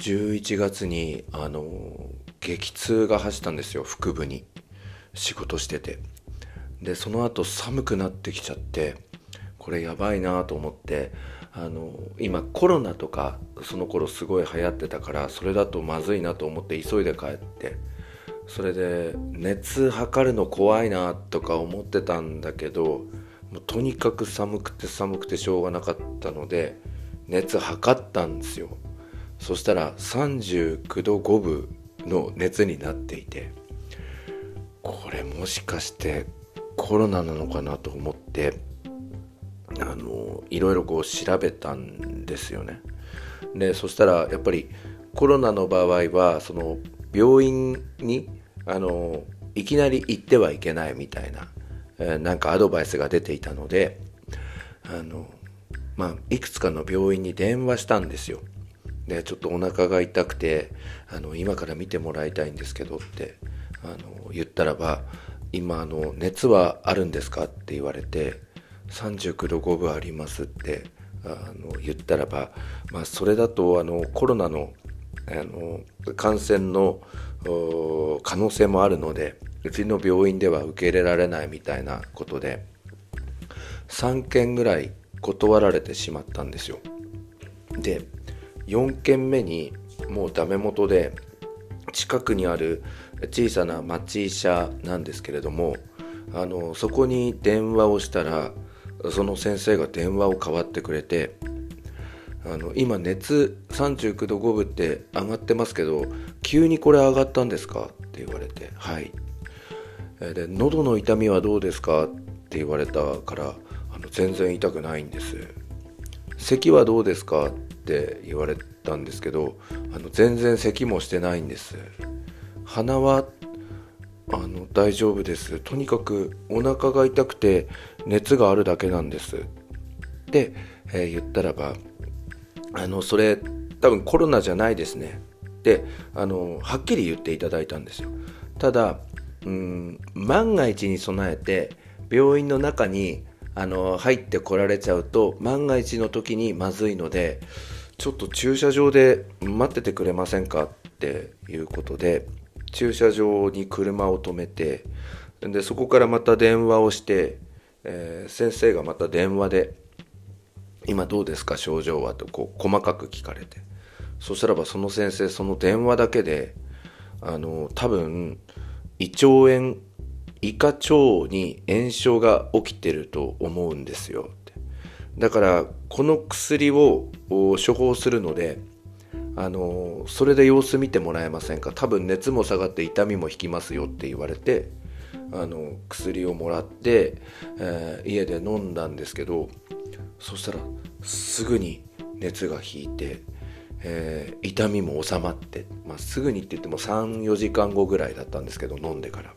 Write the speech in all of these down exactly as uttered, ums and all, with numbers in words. じゅういちがつにあの激痛が走ったんですよ、腹部に。仕事してて、でその後寒くなってきちゃって、これやばいなと思って、あの今コロナとかその頃すごい流行ってたから、それだとまずいなと思って急いで帰って、それで熱測るの怖いなとか思ってたんだけど、もうとにかく寒くて寒くてしょうがなかったので熱測ったんですよ。そしたらさんじゅうきゅうどごぶの熱になっていて、これもしかしてコロナなのかなと思って、あのいろいろこう調べたんですよね。でそしたらやっぱりコロナの場合はその病院にあのいきなり行ってはいけないみたいな、えー、なんかアドバイスが出ていたので、あの、まあ、いくつかの病院に電話したんですよ。でちょっとお腹が痛くてあの今から見てもらいたいんですけどってあの言ったらば、今あの熱はあるんですかって言われて、さんじゅうきゅうどごぶありますってあの言ったらば、まあ、それだとあのコロナの、あの感染の可能性もあるので、うちの病院では受け入れられないみたいなことでさんけんぐらい断られてしまったんですよ。でよんけんめにもうダメ元で、近くにある小さな町医者なんですけれども、あのそこに電話をしたら、その先生が電話を代わってくれて、あの今熱さんじゅうきゅうどごぶって上がってますけど、急にこれ上がったんですかって言われて、はい。で喉の痛みはどうですかって言われたから、あの全然痛くないんです。咳はどうですかって言われたんですけど、あの全然咳もしてないんです。鼻はあの大丈夫です。とにかくお腹が痛くて熱があるだけなんですって、えー、言ったらば、あのそれ多分コロナじゃないですねってあのはっきり言っていただいたんですよ。ただうーん万が一に備えて病院の中にあの入ってこられちゃうと万が一の時にまずいので、ちょっと駐車場で待っててくれませんかっていうことで、駐車場に車を止めて、でそこからまた電話をして、えー、先生がまた電話で今どうですか症状はとこう細かく聞かれて、そしたらばその先生その電話だけであの多分胃腸炎胃下腸に炎症が起きてると思うんですよって。だからこの薬を処方するのであのそれで様子見てもらえませんか、多分熱も下がって痛みも引きますよって言われて、あの薬をもらって、えー、家で飲んだんですけど、そしたらすぐに熱が引いて、えー、痛みも収まって、まあ、すぐにって言ってもさん、よじかんごぐらいだったんですけど、飲んでから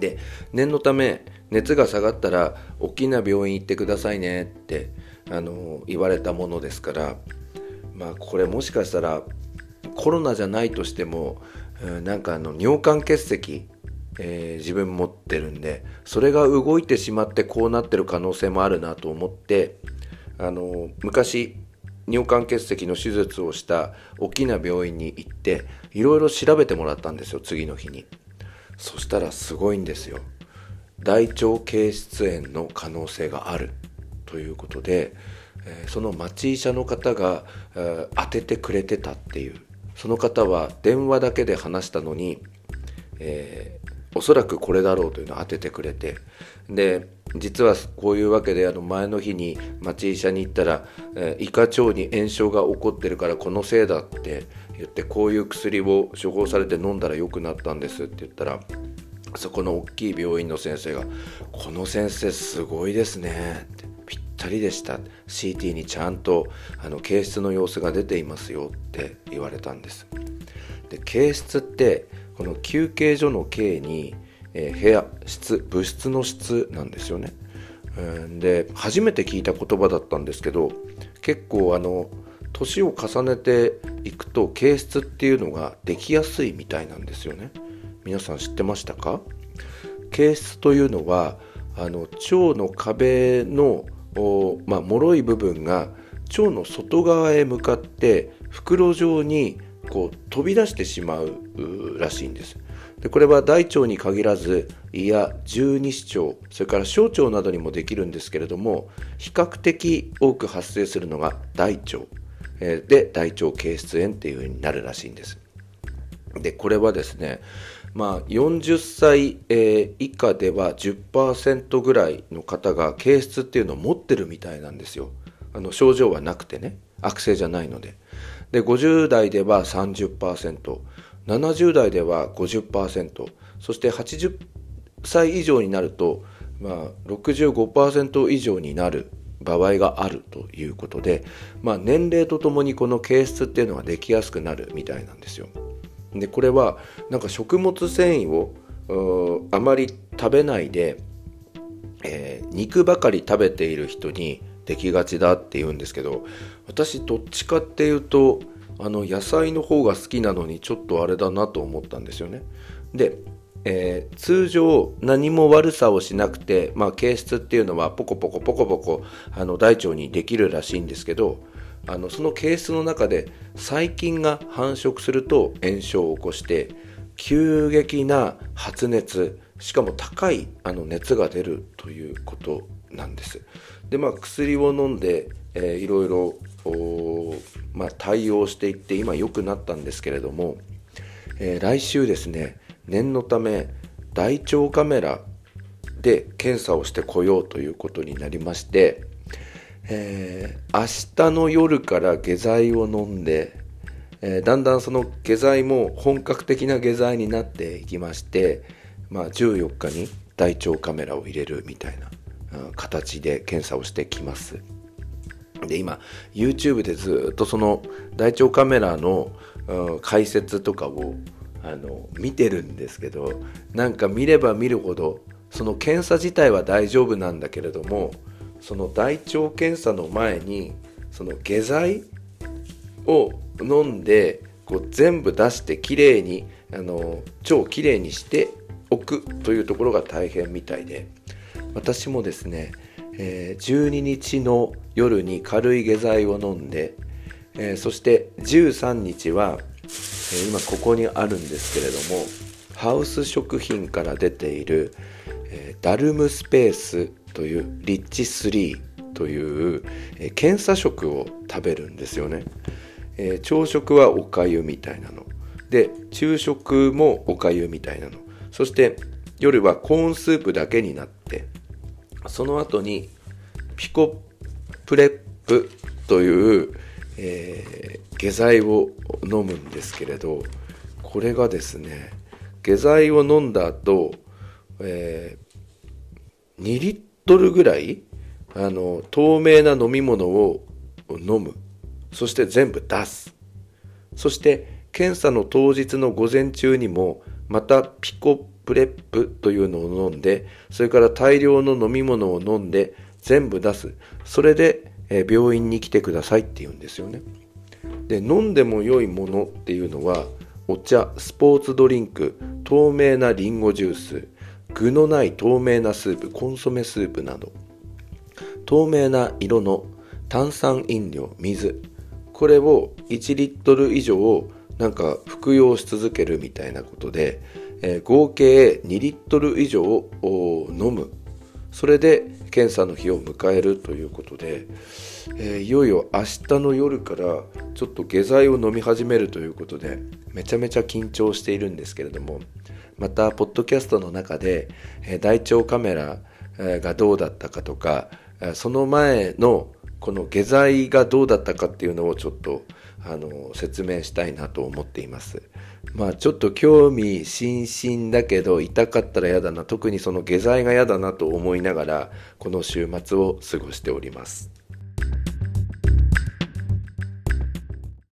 で念のため熱が下がったら大きな病院行ってくださいねってあの言われたものですから、まあこれもしかしたらコロナじゃないとしても、なんかあの尿管結石、えー、自分持ってるんで、それが動いてしまってこうなってる可能性もあるなと思って、あの昔尿管結石の手術をした大きな病院に行っていろいろ調べてもらったんですよ、次の日に。そしたらすごいんですよ、大腸憩室炎の可能性があるということで、その町医者の方が当ててくれてたっていう。その方は電話だけで話したのに、えー、おそらくこれだろうというのを当ててくれて、で実はこういうわけであの前の日に町医者に行ったら、えー、胃下腸に炎症が起こってるからこのせいだって言って、こういう薬を処方されて飲んだら良くなったんですって言ったら、そこの大きい病院の先生が、この先生すごいですねって、ぴったりでした、 シーティー にちゃんとあの憩室の様子が出ていますよって言われたんです。で憩室ってこの休憩所の憩に、えー、部屋、室、部室の室なんですよね。で初めて聞いた言葉だったんですけど、結構あの年を重ねていくと憩室っていうのができやすいみたいなんですよね。皆さん知ってましたか？憩室というのはあの腸の壁の、まあ、脆い部分が腸の外側へ向かって袋状にこう飛び出してしまうらしいんです。でこれは大腸に限らず胃や十二指腸、それから小腸などにもできるんですけれども、比較的多く発生するのが大腸で、大腸憩室炎っていう風になるらしいんです。でこれはですね、まあ、よんじゅっさい以下では じゅっパーセント ぐらいの方が憩室っていうのを持ってるみたいなんですよ。あの症状はなくてね、悪性じゃないので。でごじゅう代では さんじゅっパーセント、ななじゅう代では ごじゅっパーセント、そしてはちじゅっさい以上になると、まあ、ろくじゅうごパーセント 以上になる場合があるということで、まあ、年齢とともにこの憩室っていうのができやすくなるみたいなんですよ。でこれはなんか食物繊維をあまり食べないで、えー、肉ばかり食べている人にできがちだって言うんですけど、私どっちかっていうとあの野菜の方が好きなのにちょっとあれだなと思ったんですよね。で、えー、通常何も悪さをしなくて、まあ、憩室っていうのはポコポコポコポコあの大腸にできるらしいんですけど、あのその憩室の中で細菌が繁殖すると炎症を起こして急激な発熱、しかも高いあの熱が出るということなんです。で、まあ、薬を飲んで、えー、いろいろ、まあ、対応していって今良くなったんですけれども、えー、来週ですね、念のため大腸カメラで検査をしてこようということになりまして、えー、明日の夜から下剤を飲んで、えー、だんだんその下剤も本格的な下剤になっていきまして、まあ、じゅうよっかに大腸カメラを入れるみたいな形で検査をしてきます。で今 YouTube でずっとその大腸カメラの解説とかをあの見てるんですけど、なんか見れば見るほどその検査自体は大丈夫なんだけれども、その大腸検査の前にその下剤を飲んでこう全部出してきれいにあの腸きれいにしておくというところが大変みたいで、私もですね、えー、じゅうににちの夜に軽い下剤を飲んで、えー、そしてじゅうさんにちは、えー、今ここにあるんですけれども、ハウス食品から出ている、えー、ダルムスペースというリッチスリーという、えー、検査食を食べるんですよね。えー、朝食はおかゆみたいなので、昼食もおかゆみたいなの、そして夜はコーンスープだけになって、その後にピコプレップという、えー、下剤を飲むんですけれど、これがですね、下剤を飲んだ後、えー、にリットルぐらいあの透明な飲み物を飲む、そして全部出す、そして検査の当日の午前中にもまたピコプレップというのを飲んで、それから大量の飲み物を飲んで全部出す、それで病院に来てくださいって言うんですよね。で飲んでも良いものっていうのはお茶、スポーツドリンク、透明なリンゴジュース、具のない透明なスープ、コンソメスープなど、透明な色の炭酸飲料、水、これをいちリットル以上をなんか服用し続けるみたいなことで、えー、合計にリットル以上を飲む、それで検査の日を迎えるということで、えー、いよいよ明日の夜からちょっと下剤を飲み始めるということで、めちゃめちゃ緊張しているんですけれども、またポッドキャストの中で、えー、大腸カメラがどうだったかとか、その前のこの下剤がどうだったかっていうのをちょっとあの説明したいなと思っています。まあちょっと興味津々だけど、痛かったらやだな、特にその下剤がやだなと思いながらこの週末を過ごしております。